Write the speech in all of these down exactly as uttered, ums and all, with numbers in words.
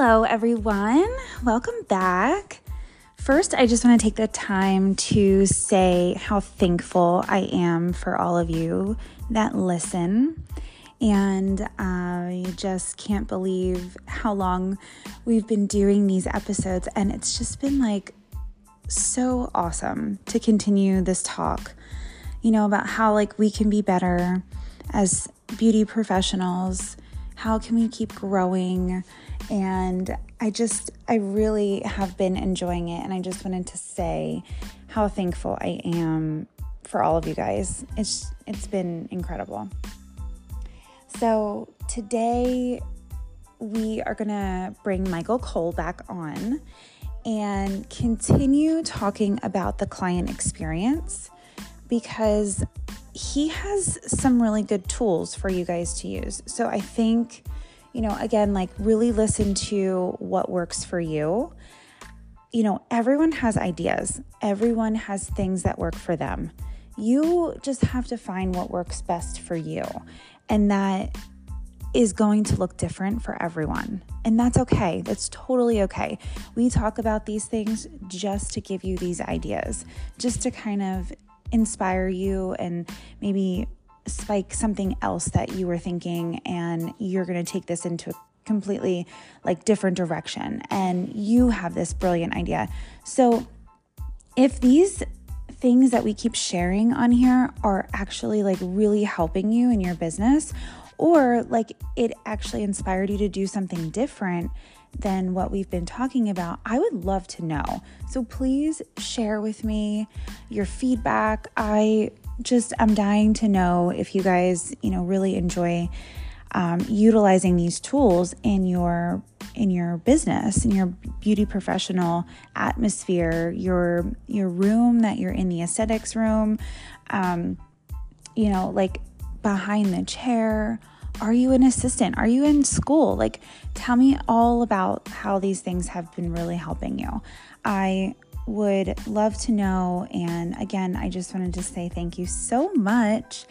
Hello, everyone. Welcome back. First, I just want to take the time to say how thankful I am for all of you that listen. And uh, I just can't believe how long we've been doing these episodes. And it's just been like so awesome to continue this talk, you know, about how like we can be better as beauty professionals. How can we keep growing? And I just, I really have been enjoying it. And I just wanted to say how thankful I am for all of you guys. It's it's been incredible. So today we are going to bring Michael Cole back on and continue talking about the client experience, because he has some really good tools for you guys to use. So I think, you know, again, like really listen to what works for you. You know, everyone has ideas. Everyone has things that work for them. You just have to find what works best for you. And that is going to look different for everyone. And that's okay. That's totally okay. We talk about these things just to give you these ideas, just to kind of inspire you and maybe spike something else that you were thinking, and you're going to take this into a completely like different direction, and you have this brilliant idea. So if these things that we keep sharing on here are actually like really helping you in your business, or like it actually inspired you to do something different than what we've been talking about, I would love to know. So please share with me your feedback. I just, I'm dying to know if you guys, you know, really enjoy um, utilizing these tools in your, in your business, in your beauty professional atmosphere, your, your room that you're in, the aesthetics room, um, you know, like behind the chair. Are you an assistant? Are you in school? Like, tell me all about how these things have been really helping you. I would love to know. And again, I just wanted to say thank you so much.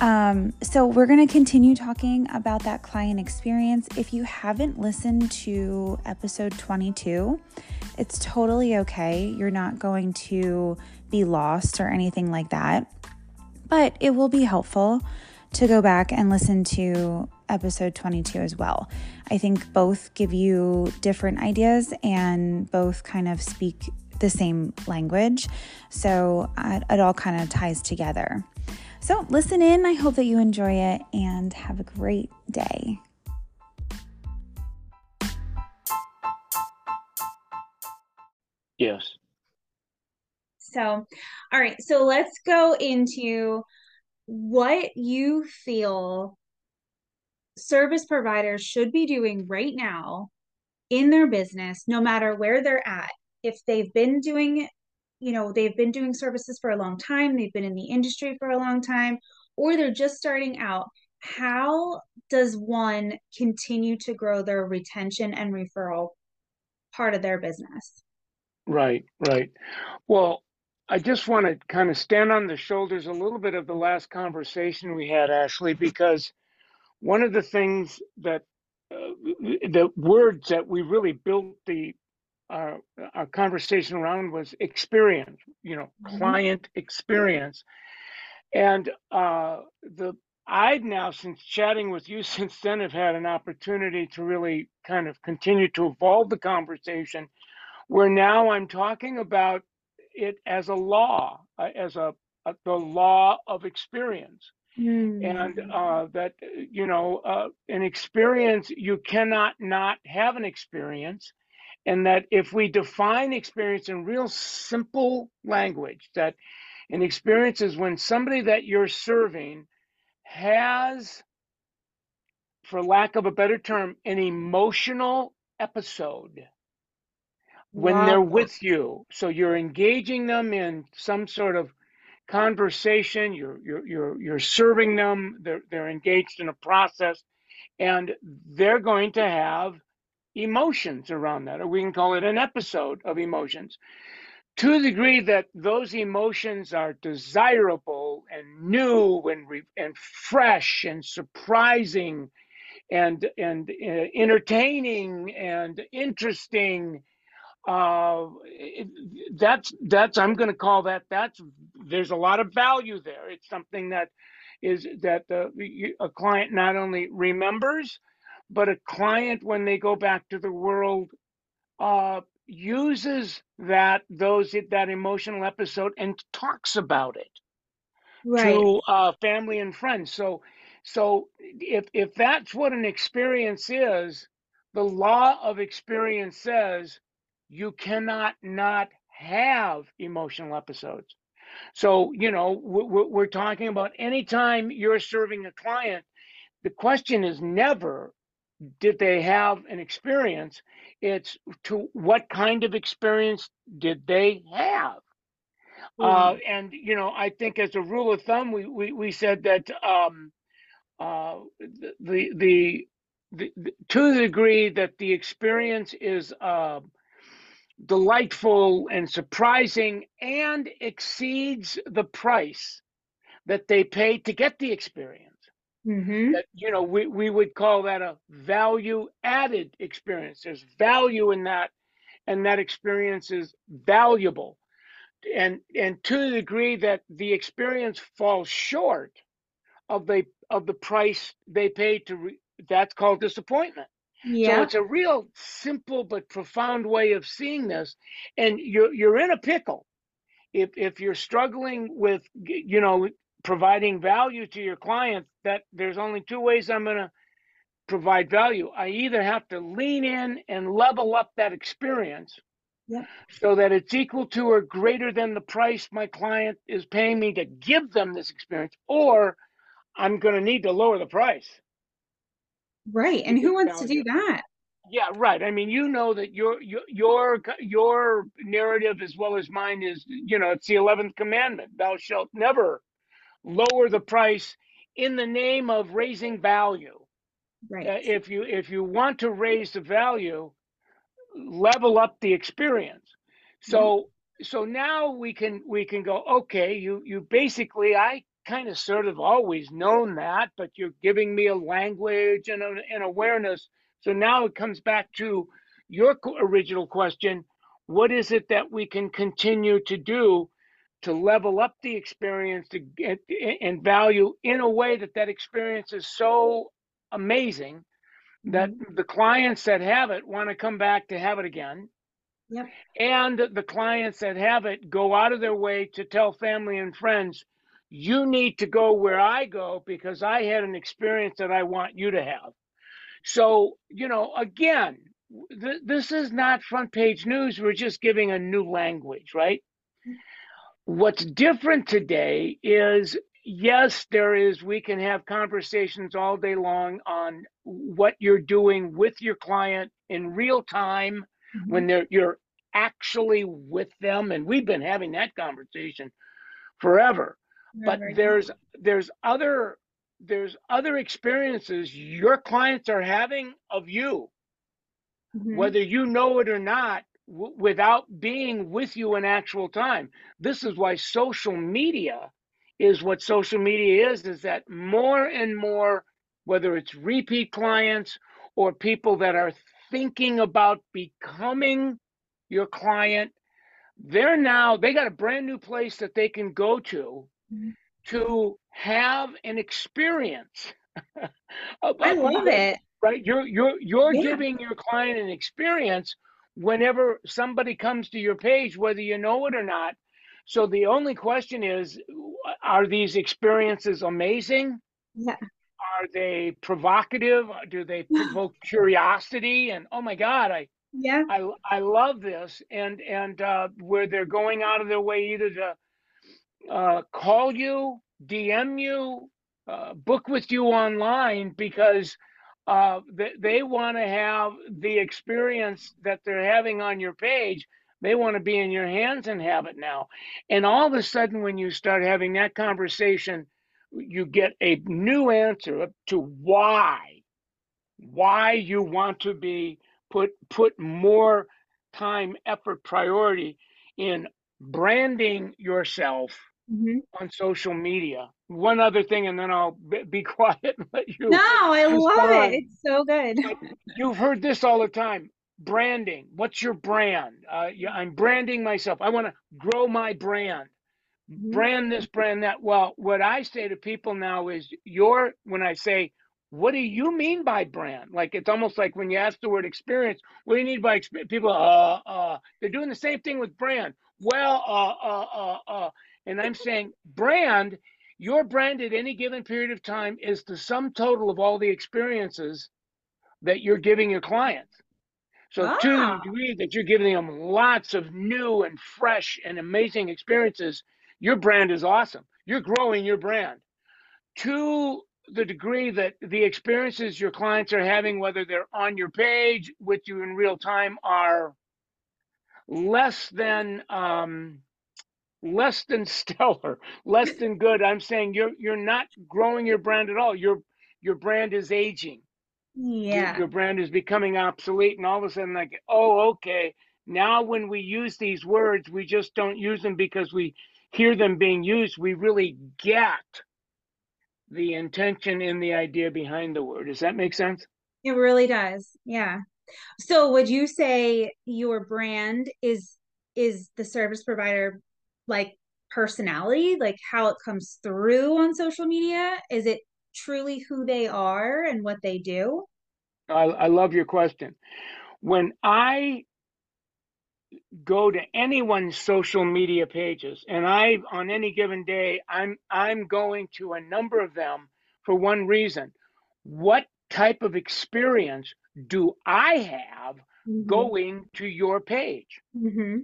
Um, so we're going to continue talking about that client experience. If you haven't listened to episode twenty-two, it's totally okay. You're not going to be lost or anything like that, but it will be helpful to go back and listen to episode twenty-two as well. I think both give you different ideas and both kind of speak the same language. So it, it all kind of ties together. So listen in. I hope that you enjoy it and have a great day. Yes. So, all right. So let's go into what you feel service providers should be doing right now in their business, no matter where they're at. If they've been doing, you know, they've been doing services for a long time, they've been in the industry for a long time, or they're just starting out, how does one continue to grow their retention and referral part of their business? Right, right. Well, I just want to kind of stand on the shoulders a little bit of the last conversation we had, Ashley, because one of the things that uh, the words that we really built the uh, our conversation around was experience, you know, client experience. And uh, the I've now, since chatting with you since then, have had an opportunity to really kind of continue to evolve the conversation, where now I'm talking about it as a law, uh, as a, a the law of experience. Mm. And uh, that, you know, uh, an experience, you cannot not have an experience. And that if we define experience in real simple language, that an experience is when somebody that you're serving has, for lack of a better term, an emotional episode when wow. they're with you. So you're engaging them in some sort of conversation, you're you're you're you're serving them, they're they're engaged in a process, and they're going to have emotions around that, or we can call it an episode of emotions, to the degree that those emotions are desirable and new and re- and fresh and surprising and and uh, entertaining and interesting. Uh, that's that's I'm going to call that. That's there's a lot of value there. It's something that is that the, a client not only remembers, but a client when they go back to the world uh, uses that those that emotional episode and talks about it right. to uh, family and friends. So. So if if that's what an experience is, the law of experience says you cannot not have emotional episodes. So, you know, we're, we're talking about anytime you're serving a client, the question is never, did they have an experience? It's to what kind of experience did they have? Mm. Uh, and, you know, I think as a rule of thumb, we, we, we said that, um, Uh, the, the the to the degree that the experience is uh, delightful and surprising and exceeds the price that they paid to get the experience, mm-hmm. that, you know, we, we would call that a value added experience. There's value in that, and that experience is valuable. And and to the degree that the experience falls short of the of the price they paid to re- that's called disappointment. Yeah. So it's a real simple but profound way of seeing this, and you're you're in a pickle if if you're struggling with, you know, providing value to your client. That there's only two ways I'm going to provide value. I either have to lean in and level up that experience yeah. so that it's equal to or greater than the price my client is paying me to give them this experience, or I'm going to need to lower the price. Right. And who wants to do that? Yeah, right. I mean, you know that your, your, your, your narrative as well as mine is, you know, it's the eleventh commandment. Thou shalt never lower the price in the name of raising value. Right. Uh, if you, if you want to raise the value, level up the experience. So, mm-hmm. so now we can, we can go, okay, you, you basically, I, kind of sort of always known that, but you're giving me a language and an awareness. So now it comes back to your original question. What is it that we can continue to do to level up the experience to get and value in a way that that experience is so amazing that mm-hmm. the clients that have it want to come back to have it again. Yep. And the clients that have it go out of their way to tell family and friends, you need to go where I go because I had an experience that I want you to have. So, you know, again, th- this is not front page news. We're just giving a new language, right? What's different today is, yes, there is, we can have conversations all day long on what you're doing with your client in real time mm-hmm. when they're, you're actually with them. And we've been having that conversation forever. But there's there's other there's other experiences your clients are having of you, mm-hmm. whether you know it or not, w- without being with you in actual time. This is why social media is what social media is, is that more and more, whether it's repeat clients or people that are thinking about becoming your client, they're now, they got a brand new place that they can go to. To have an experience. I love it. Right? You're you're you're yeah. giving your client an experience whenever somebody comes to your page, whether you know it or not. So the only question is, are these experiences amazing? Yeah. Are they provocative? Do they provoke curiosity? And oh my God, I yeah, I I love this. And and uh, where they're going out of their way either to Uh, call you, D M you, uh, book with you online because uh, they, they want to have the experience that they're having on your page. They want to be in your hands and have it now. And all of a sudden, when you start having that conversation, you get a new answer to why, why you want to be put, put more time, effort, priority in branding yourself mm-hmm. on social media. One other thing, and then I'll be quiet and let you. No, I respond. Love it. It's so good. You've heard this all the time. Branding. What's your brand? Uh, yeah, I'm branding myself. I want to grow my brand. Mm-hmm. Brand this, brand that. Well, what I say to people now is your, when I say, what do you mean by brand? Like, it's almost like when you ask the word experience, what do you mean by experience? People, uh, uh, they're doing the same thing with brand. Well, uh, uh, uh, uh. And I'm saying brand, your brand at any given period of time is the sum total of all the experiences that you're giving your clients. So ah. to the degree that you're giving them lots of new and fresh and amazing experiences, your brand is awesome. You're growing your brand. To the degree that the experiences your clients are having, whether they're on your page with you in real time, are less than um, less than stellar, less than good, I'm saying you're you're not growing your brand at all. Your your brand is aging. Yeah, your, your brand is becoming obsolete, and all of a sudden, like, oh, okay. Now, when we use these words, we just don't use them because we hear them being used. We really get the intention and the idea behind the word. Does that make sense? It really does. Yeah. So would you say your brand is, is the service provider, like, personality, like how it comes through on social media? Is it truly who they are and what they do? I, I love your question. When I go to anyone's social media pages, and I, on any given day, I'm I'm going to a number of them for one reason. What type of experience do I have mm-hmm. going to your page? Mm-hmm.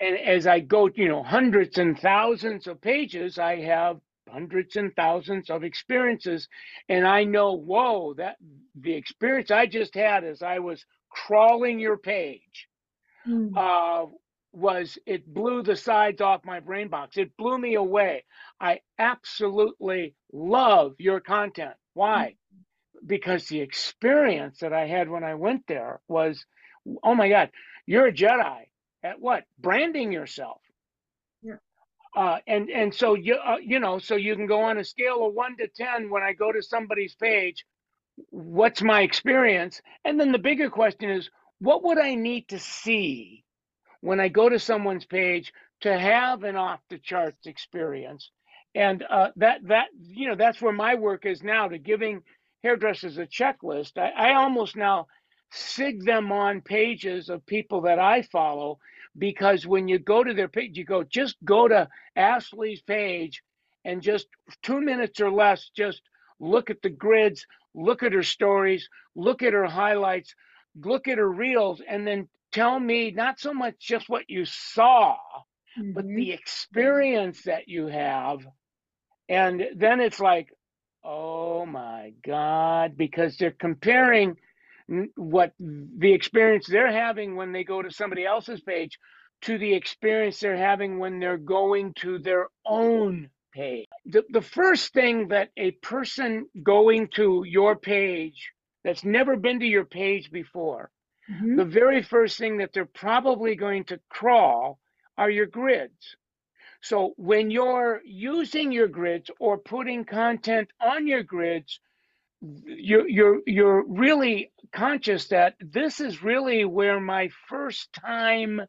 And as I go, you know, hundreds and thousands of pages, I have hundreds and thousands of experiences, and I know, whoa, that the experience I just had as I was crawling your page Uh, was, it blew the sides off my brain box. It blew me away. I absolutely love your content. Why? Because the experience that I had when I went there was, oh my God, you're a Jedi at what? Branding yourself. Yeah. Uh, and, and so, you, uh, you know, so you can go on a scale of one to ten when I go to somebody's page, what's my experience? And then the bigger question is, what would I need to see when I go to someone's page to have an off the charts experience? And uh, that, that, you know, that's where my work is now, to giving hairdressers a checklist. I, I almost now sig them on pages of people that I follow, because when you go to their page, you go, just go to Ashley's page and just two minutes or less, just look at the grids, look at her stories, look at her highlights, look at her reels, and then tell me not so much just what you saw, mm-hmm. but the experience that you have. And then it's like, oh my God, because they're comparing what the experience they're having when they go to somebody else's page to the experience they're having when they're going to their own page. The, the first thing that a person going to your page that's never been to your page before, mm-hmm. the very first thing that they're probably going to crawl are your grids. So when you're using your grids or putting content on your grids, you're, you're, you're really conscious that this is really where my first time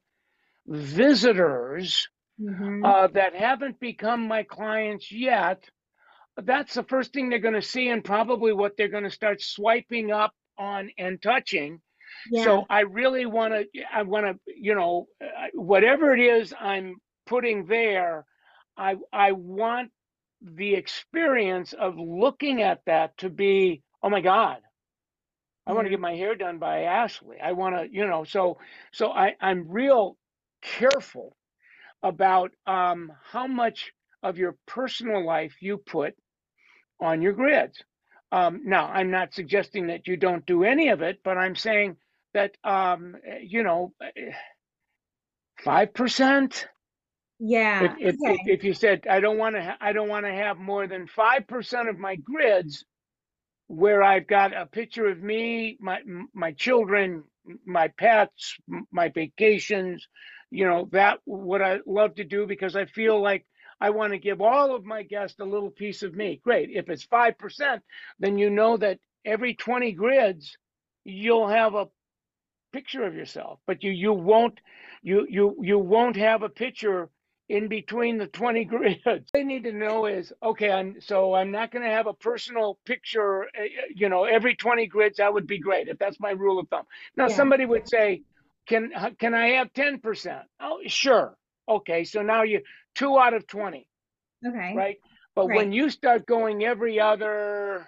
visitors mm-hmm. uh, that haven't become my clients yet, that's the first thing they're going to see, and probably what they're going to start swiping up on and touching. Yeah. So I really want to, I want to, you know, whatever it is I'm putting there, I, I want the experience of looking at that to be, oh my God, I mm-hmm. want to get my hair done by Ashley. I want to, you know, so, so I, I'm real careful about um, how much of your personal life you put on your grids. Um, now, I'm not suggesting that you don't do any of it, but I'm saying that, um, you know, five percent. Yeah. If, if, okay. if, if you said, I don't want to, ha- I don't want to have more than five percent of my grids where I've got a picture of me, my, my children, my pets, my vacations, you know, that what I love to do because I feel like I want to give all of my guests a little piece of me. Great. If it's five percent, then you know that every twenty grids, you'll have a picture of yourself, but you you won't you you you won't have a picture in between the twenty grids. What they need to know is, okay, I'm so I'm not going to have a personal picture. You know, every twenty grids, that would be great if that's my rule of thumb. Now, yeah. Somebody would say, can can I have ten percent? Oh, sure. Okay, so now you're two out of twenty. Okay. Right. But right. When you start going every other.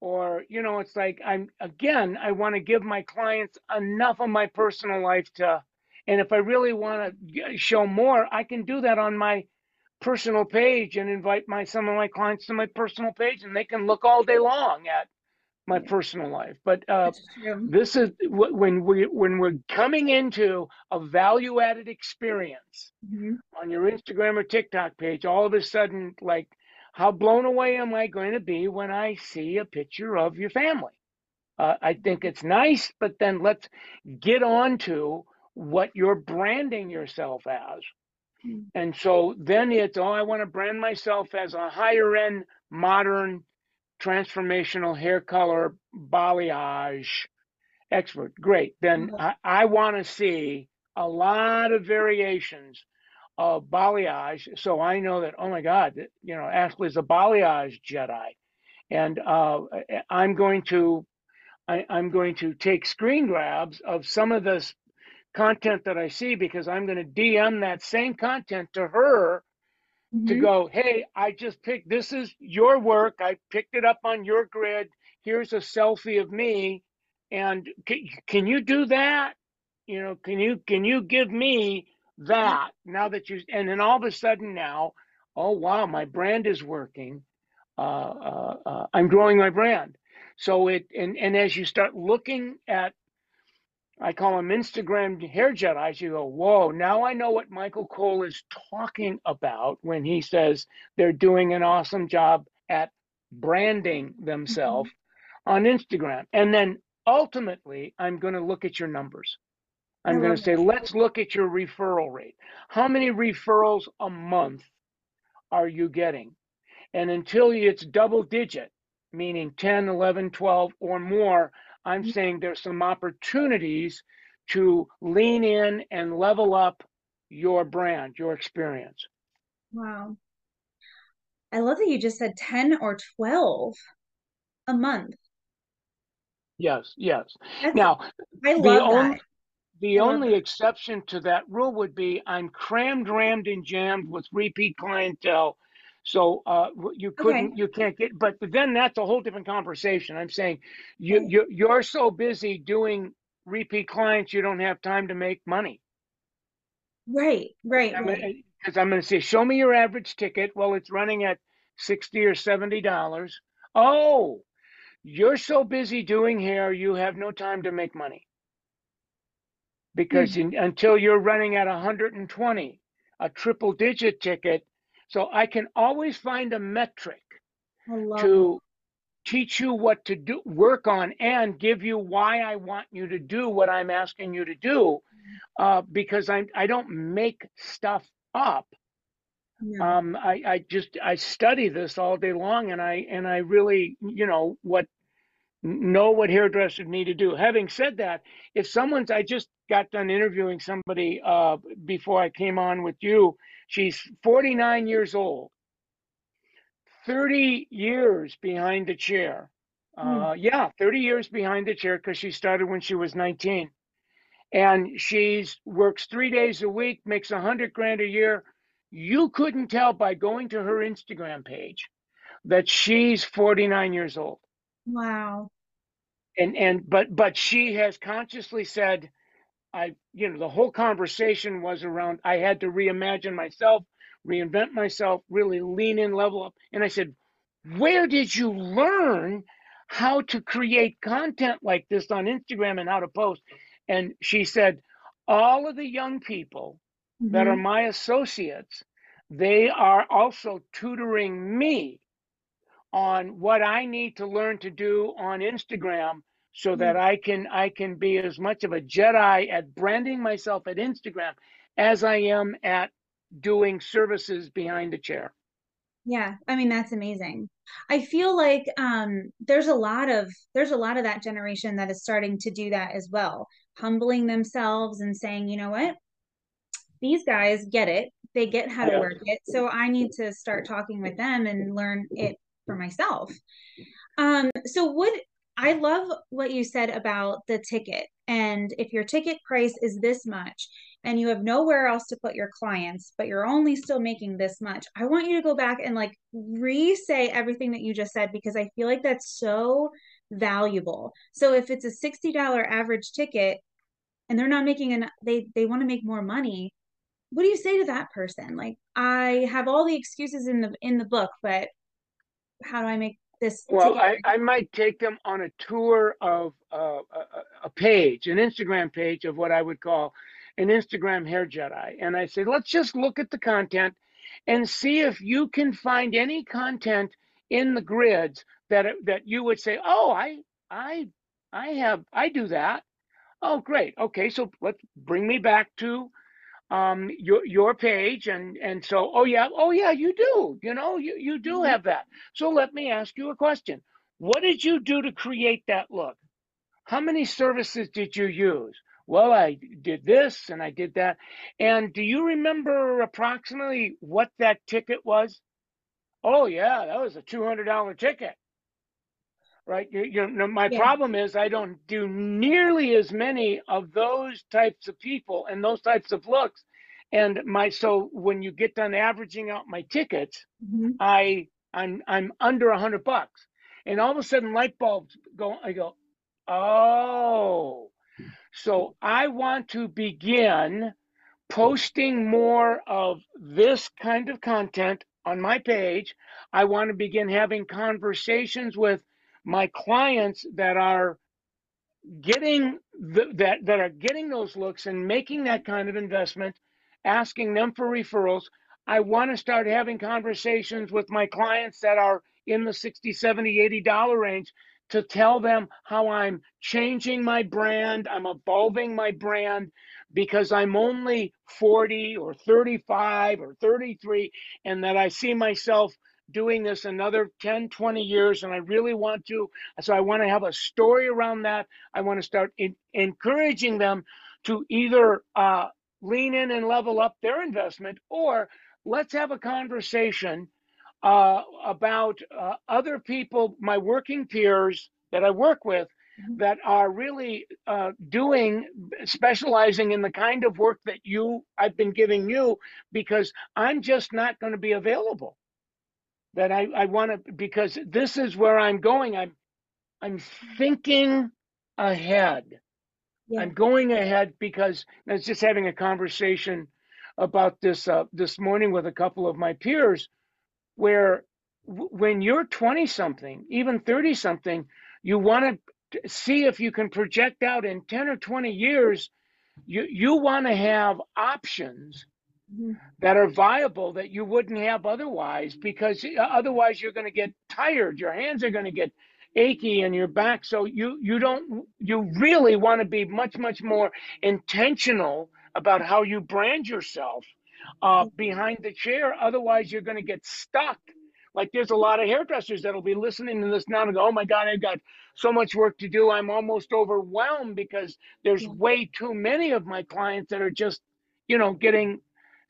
Or, you know, it's like, I'm, again, I want to give my clients enough of my personal life to, and if I really want to show more, I can do that on my personal page and invite my, some of my clients to my personal page, and they can look all day long at my personal life. But uh, this is when we, when we're coming into a value added experience mm-hmm. on your Instagram or TikTok page, all of a sudden, like, how blown away am I going to be when I see a picture of your family? Uh, I think it's nice, but then let's get on to what you're branding yourself as. Mm-hmm. And so then it's, oh, I want to brand myself as a higher end, modern, transformational hair color balayage expert. Great. Then mm-hmm. I, I want to see a lot of variations of balayage, so I know that, oh my God, you know, Ashley's a balayage Jedi, and uh, I'm going to, I, I'm going to take screen grabs of some of this content that I see, because I'm going to D M that same content to her mm-hmm. to go, hey, I just picked, this is your work, I picked it up on your grid, here's a selfie of me, and c- can you do that? You know, can you can you give me that now that you, and then all of a sudden now, oh wow, my brand is working. Uh, uh, uh, I'm growing my brand. So it, and, and as you start looking at, I call them Instagram hair Jedis, you go, whoa, now I know what Michael Cole is talking about when he says they're doing an awesome job at branding themselves mm-hmm. on Instagram. And then ultimately, I'm going to look at your numbers. I'm going to say, let's look at your referral rate. How many referrals a month are you getting? And until it's double digit, meaning ten, eleven, twelve or more, I'm mm-hmm. saying there's some opportunities to lean in and level up your brand, your experience. Wow. I love that you just said ten or twelve a month. Yes, yes. That's, now, I love the only, that. The only exception to that rule would be I'm crammed, rammed, and jammed with repeat clientele. So uh, you couldn't, okay. you can't get, but then that's a whole different conversation. I'm saying you, you, you're so busy doing repeat clients, you don't have time to make money. Right, right. Because I'm going to say, show me your average ticket. Well, it's running at sixty dollars or seventy dollars. Oh, you're so busy doing hair, you have no time to make money. Because in, until you're running at one hundred twenty, a triple digit ticket. So I can always find a metric to it. Teach you what to do, work on, and give you why I want you to do what I'm asking you to do. Uh, because I I don't make stuff up. No. Um, I, I just, I study this all day long, and I, and I really, you know, what, know what hairdressers need to do. Having said that, if someone's, I just got done interviewing somebody uh, before I came on with you, she's forty-nine years old, thirty years behind the chair. Uh, hmm. Yeah, thirty years behind the chair, because she started when she was nineteen. And she's works three days a week, makes a hundred grand a year. You couldn't tell by going to her Instagram page that she's forty-nine years old. Wow. And and but but she has consciously said, I you know, the whole conversation was around I had to reimagine myself, reinvent myself, really lean in, level up. And I said, where did you learn how to create content like this on Instagram and how to post? And she said, all of the young people mm-hmm. that are my associates, they are also tutoring me on what I need to learn to do on Instagram so that I can I can be as much of a Jedi at branding myself at Instagram as I am at doing services behind a chair. Yeah, I mean, that's amazing. I feel like um, there's a lot of there's a lot of that generation that is starting to do that as well, humbling themselves and saying, you know what, these guys get it. They get how to work it. So I need to start talking with them and learn it for myself. Um, so what I love what you said about the ticket. And if your ticket price is this much, and you have nowhere else to put your clients, but you're only still making this much, I want you to go back and like re-say everything that you just said, because I feel like that's so valuable. So if it's a sixty dollar average ticket and they're not making an, they, they want to make more money, what do you say to that person? Like, I have all the excuses in the, in the book, but how do I make this well, ticket? I, I might take them on a tour of uh, a, a page, an Instagram page of what I would call an Instagram hair Jedi. And I say, let's just look at the content and see if you can find any content in the grids that, that you would say, oh, I, I, I have, I do that. Oh, great. Okay. So let's bring me back to um, your, your page. And, and so, oh yeah, oh yeah, you do, you know, you, you do have that. So let me ask you a question. What did you do to create that look? How many services did you use? Well, I did this and I did that. And do you remember approximately what that ticket was? Oh yeah, that was a two hundred dollar ticket, right? You, you know, my yeah. problem is I don't do nearly as many of those types of people and those types of looks. And my, so when you get done averaging out my tickets, mm-hmm. I, I'm, I'm under a hundred bucks. And all of a sudden light bulbs go, I go, oh. So I want to begin posting more of this kind of content on my page. I want to begin having conversations with my clients that are getting the, that that are getting those looks and making that kind of investment, asking them for referrals. I want to start having conversations with my clients that are in the sixty, seventy, eighty dollar range, to tell them how I'm changing my brand, I'm evolving my brand, because I'm only forty or thirty-five or thirty-three, and that I see myself doing this another ten, twenty years, and I really want to. So I want to have a story around that. I want to start in, encouraging them to either uh, lean in and level up their investment, or let's have a conversation Uh, about uh, other people, my working peers that I work with, that are really uh, doing, specializing in the kind of work that you, I've been giving you, because I'm just not going to be available. That I, I want to, because this is where I'm going. I'm, I'm thinking ahead. Yeah. I'm going ahead because I was just having a conversation about this uh, this morning with a couple of my peers, where when you're twenty something, even thirty something, you want to see if you can project out in ten or twenty years, you, you want to have options that are viable that you wouldn't have otherwise, because otherwise you're going to get tired, your hands are going to get achy and your back. So you, you don't, you really want to be much, much more intentional about how you brand yourself uh behind the chair. Otherwise you're going to get stuck. Like, there's a lot of hairdressers that'll be listening to this now and go, oh my god, I've got so much work to do, I'm almost overwhelmed, because there's way too many of my clients that are just, you know, getting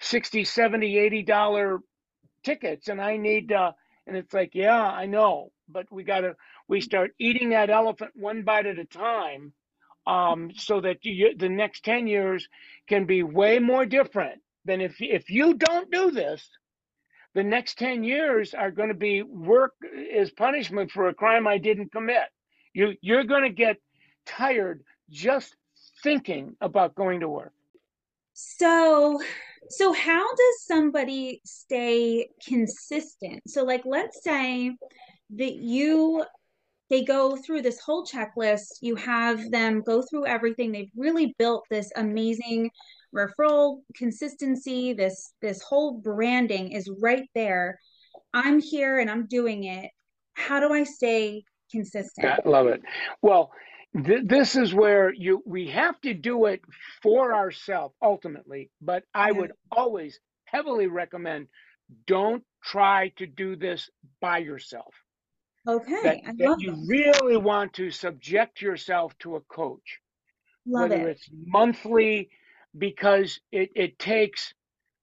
sixty, seventy, eighty dollar tickets, and I need uh and it's like, yeah, I know, but we gotta we start eating that elephant one bite at a time, um so that you, the next ten years can be way more different. Then if, if you don't do this, the next ten years are going to be work as punishment for a crime I didn't commit. You, you're going to get tired just thinking about going to work. So, so how does somebody stay consistent? So like, let's say that you, they go through this whole checklist, you have them go through everything. They've really built this amazing referral consistency, this this whole branding is right there. I'm here and I'm doing it. How do I stay consistent? I love it. Well, th this is where you we have to do it for ourselves ultimately, but I would always heavily recommend, don't try to do this by yourself. Okay, that, I that love you that. Really want to subject yourself to a coach, love whether it. It's monthly, because it, it takes,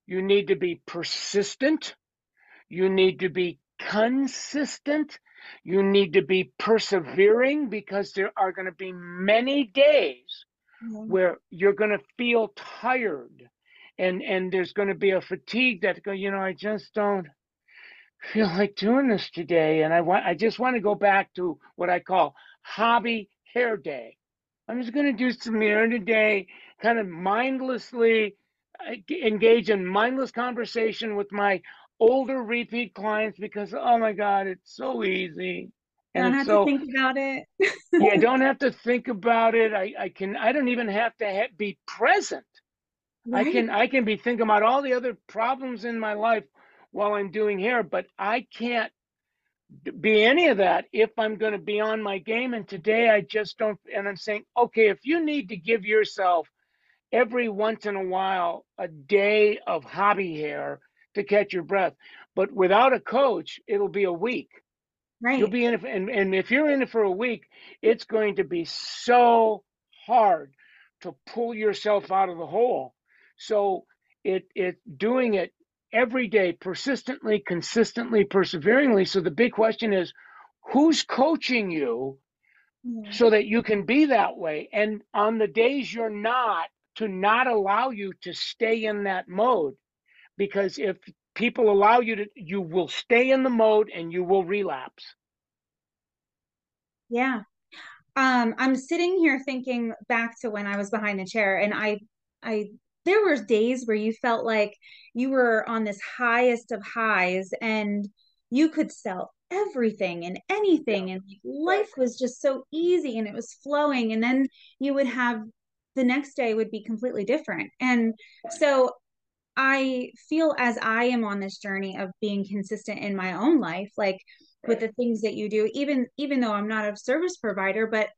you need to be persistent, you need to be consistent, you need to be persevering, because there are going to be many days mm-hmm. where you're going to feel tired, and, and there's going to be a fatigue that, you know, I just don't feel like doing this today, and I want I just want to go back to what I call hobby hair day. I'm just going to do some hair today, kind of mindlessly engage in mindless conversation with my older repeat clients, because oh my god, it's so easy, and don't have so, to think about it. Yeah, I don't have to think about it. I I can I don't even have to ha be present. Right? I can I can be thinking about all the other problems in my life while I'm doing hair, but I can't be any of that if I'm going to be on my game. And today I just don't. And I'm saying, okay, if you need to give yourself every once in a while a day of hobby hair to catch your breath, but without a coach, it'll be a week. Right. You'll be in it, and, and if you're in it for a week, it's going to be so hard to pull yourself out of the hole. So it it doing it every day, persistently, consistently, perseveringly. So the big question is, who's coaching you yeah. so that you can be that way? And on the days you're not, to not allow you to stay in that mode, because if people allow you to, you will stay in the mode and you will relapse. Yeah. Um, I'm sitting here thinking back to when I was behind the chair, and I, I, there were days where you felt like you were on this highest of highs and you could sell everything and anything, and life was just so easy and it was flowing. And then you would have the next day would be completely different. And so I feel as I am on this journey of being consistent in my own life, like with the things that you do, even, even though I'm not a service provider, but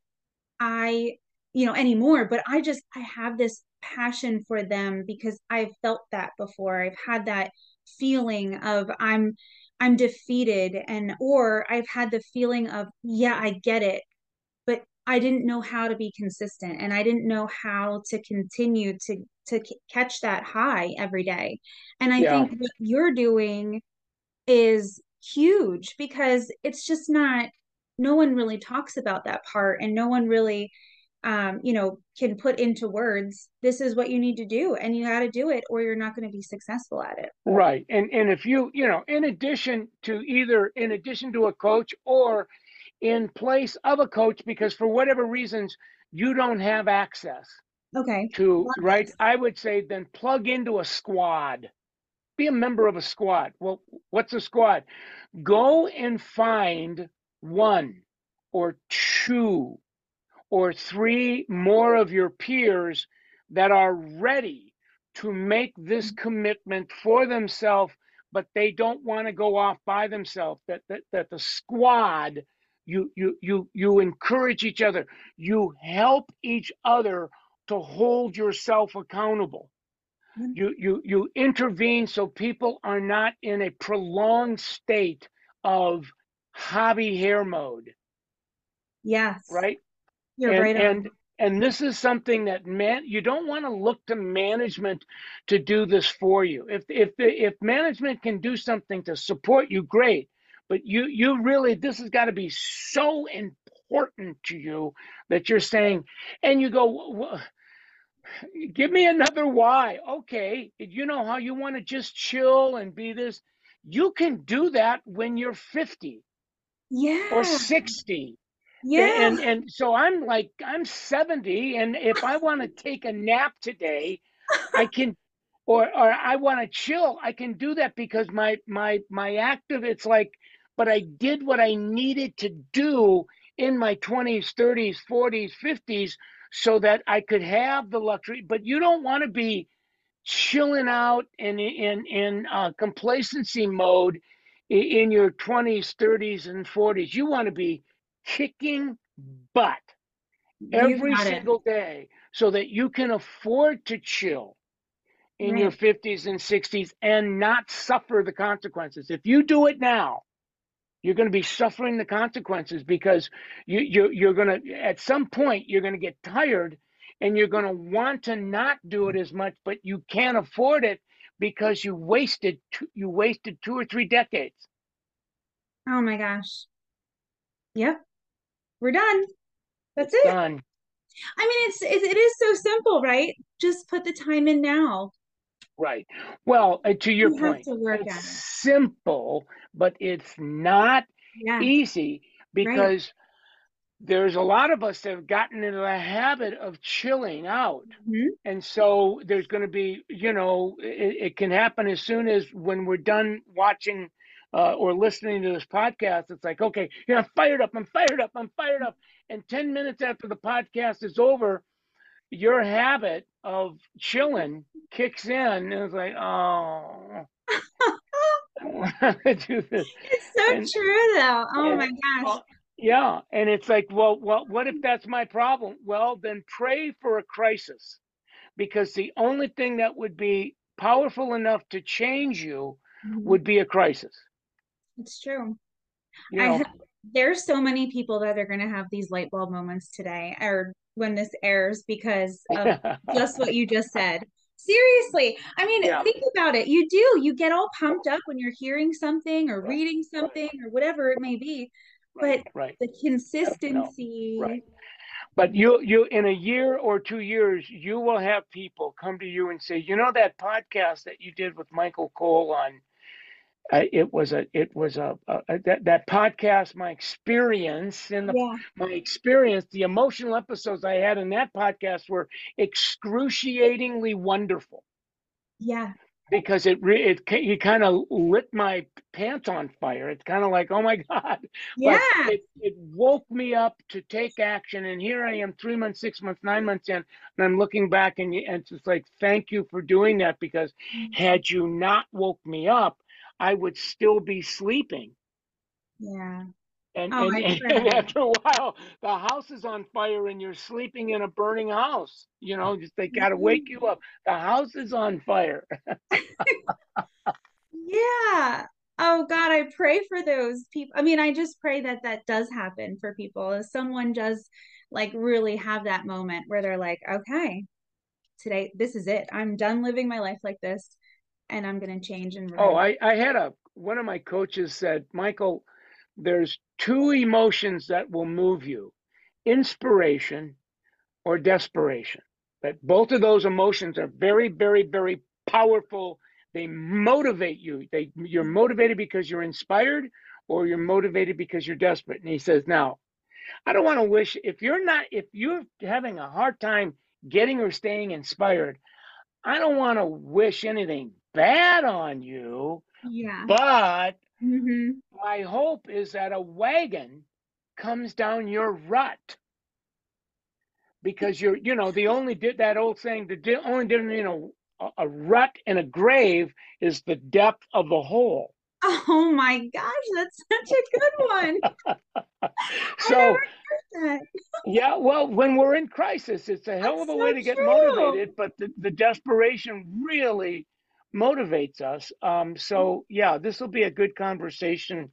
I, you know, anymore, but I just, I have this passion for them because I've felt that before. I've had that feeling of I'm, I'm defeated, and, or I've had the feeling of, yeah, I get it, but I didn't know how to be consistent, and I didn't know how to continue to, to catch that high every day. And I yeah. think what you're doing is huge, because it's just not, no one really talks about that part, and no one really, um, you know, can put into words, this is what you need to do, and you got to do it or you're not going to be successful at it. Right. And, and if you, you know, in addition to either in addition to a coach or in place of a coach, because for whatever reasons, you don't have access. Okay. To, right. I would say then plug into a squad, be a member of a squad. Well, what's a squad? Go and find one or two or three more of your peers that are ready to make this commitment for themselves, but they don't want to go off by themselves. That, that, that the squad, you, you, you, you encourage each other, you help each other to hold yourself accountable. Mm-hmm. You, you, you intervene so people are not in a prolonged state of hobby hair mode. Yes. Right? You're and, right on. And, and this is something that, man, you don't want to look to management to do this for you. If, if, if management can do something to support you, great. But you, you really, this has got to be so important to you that you're saying, and you go, give me another why. Okay, you know how you want to just chill and be this. You can do that when you're fifty yeah. or sixty. Yeah. And, and so I'm like, I'm seventy. And if I want to take a nap today, I can, or, or I want to chill, I can do that because my, my, my active, it's like, but I did what I needed to do in my twenties, thirties, forties, fifties, so that I could have the luxury. But you don't want to be chilling out and in, in, in uh, complacency mode in, in your twenties, thirties, and forties. You want to be kicking butt every single day so that you can afford to chill. in right. your fifties and sixties and not suffer the consequences. If you do it now, you're going to be suffering the consequences, because you, you, you're going to, at some point, you're going to get tired and you're going to want to not do it as much, but you can't afford it because you wasted, you wasted two or three decades. Oh my gosh. Yep. We're done. That's it. Done. I mean, it's, it, it is so simple, right? Just put the time in now. Right. Well, uh, to your you point, to work it's simple, but it's not yeah. easy, because right. there's a lot of us that have gotten into the habit of chilling out. Mm-hmm. And so there's going to be, you know, it, it can happen as soon as when we're done watching uh, or listening to this podcast. It's like, okay, you know, I'm fired up. I'm fired up. I'm fired up. And ten minutes after the podcast is over, your habit of chilling kicks in, and it's like, oh, I don't want to do this. It's so and, true, though. Oh, and, my gosh. Well, yeah. And it's like, well, well, what if that's my problem? Well, then pray for a crisis, because the only thing that would be powerful enough to change you would be a crisis. It's true. You know, I have, there's so many people that are going to have these light bulb moments today, or when this airs, because of just what you just said. Seriously. I mean, yeah. think about it. You do, you get all pumped up when you're hearing something or right. reading something right. or whatever it may be, right. but right. the consistency. No. Right. But you, you, in a year or two years, you will have people come to you and say, you know, that podcast that you did with Michael Cole on, Uh, it was a, it was a, a, a that, that podcast, my experience in the, yeah. my experience, the emotional episodes I had in that podcast were excruciatingly wonderful. Yeah. Because it, re, it, you kind of lit my pants on fire. It's kind of like, oh my God. Yeah. Like it, it woke me up to take action. And here I am three months, six months, nine months in, and I'm looking back and, and it's just like, thank you for doing that, because had you not woke me up, I would still be sleeping. Yeah. And, oh, and, and after a while, the house is on fire and you're sleeping in a burning house. You know, just they got to mm-hmm. wake you up. The house is on fire. Yeah. Oh, God, I pray for those people. I mean, I just pray that that does happen for people. If someone does like really have that moment where they're like, okay, today, this is it. I'm done living my life like this. And I'm going to change. And oh, I, I had a, one of my coaches said, Michael, there's two emotions that will move you, inspiration or desperation. That both of those emotions are very, very, very powerful. They motivate you. They, you're motivated because you're inspired, or you're motivated because you're desperate. And he says, now, I don't want to wish, if you're not, if you're having a hard time getting or staying inspired, I don't want to wish anything bad on you, yeah. but mm-hmm. my hope is that a wagon comes down your rut, because you're, you know, the only did that old saying, the only difference, you know, a, a rut and a grave is the depth of the hole. Oh my gosh, that's such a good one. So, I never heard that. Yeah, well, when we're in crisis, it's a hell that's of a so way to true. Get motivated, but the, the desperation really motivates us. Um, so yeah, this will be a good conversation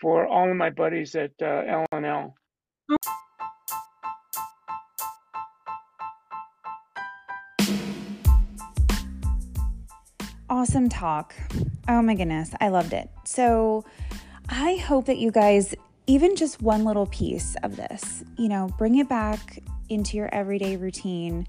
for all of my buddies at uh, L and L. Awesome talk. Oh my goodness, I loved it. So I hope that you guys, even just one little piece of this, you know, bring it back into your everyday routine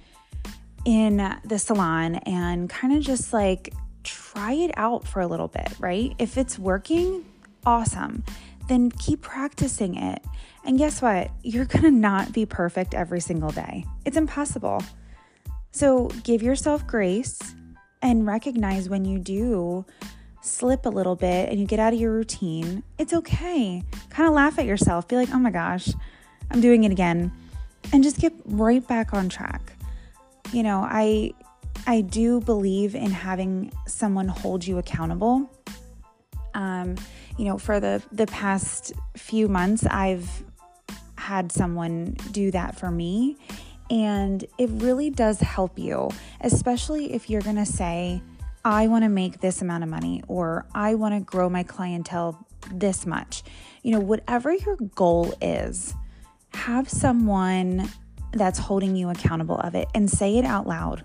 in the salon and kind of just like try it out for a little bit, right? If it's working, awesome. Then keep practicing it. And guess what? You're going to not be perfect every single day. It's impossible. So give yourself grace. And recognize when you do slip a little bit and you get out of your routine, it's okay. Kind of laugh at yourself. Be like, oh my gosh, I'm doing it again. And just get right back on track. You know, I I do believe in having someone hold you accountable. Um, you know, for the, the past few months, I've had someone do that for me. And it really does help you, especially if you're going to say, I want to make this amount of money, or I want to grow my clientele this much. You know, whatever your goal is, have someone that's holding you accountable of it and say it out loud,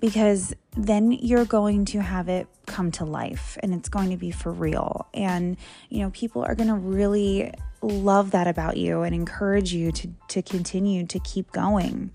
because then you're going to have it come to life and it's going to be for real. And, you know, people are going to really love that about you and encourage you to, to continue to keep going.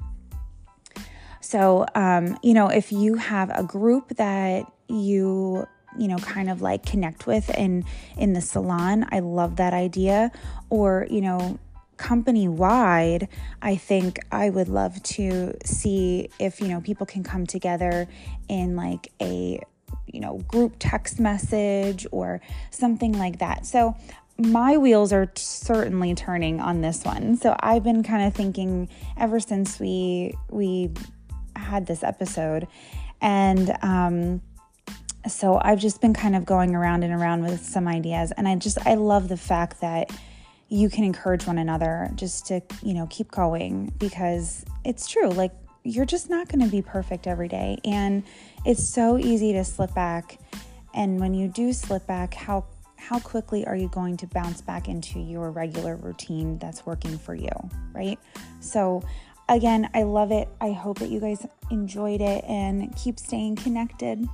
So, um, you know, if you have a group that you, you know, kind of like connect with in, in the salon, I love that idea. Or, you know, company-wide, I think I would love to see if, you know, people can come together in like a, you know, group text message or something like that. So my wheels are t- certainly turning on this one. So I've been kind of thinking ever since we, we had this episode, and, um, so I've just been kind of going around and around with some ideas. And I just, I love the fact that you can encourage one another just to, you know, keep going, because it's true. Like, you're just not going to be perfect every day. And it's so easy to slip back. And when you do slip back, how, how quickly are you going to bounce back into your regular routine that's working for you, right? So again, I love it. I hope that you guys enjoyed it and keep staying connected.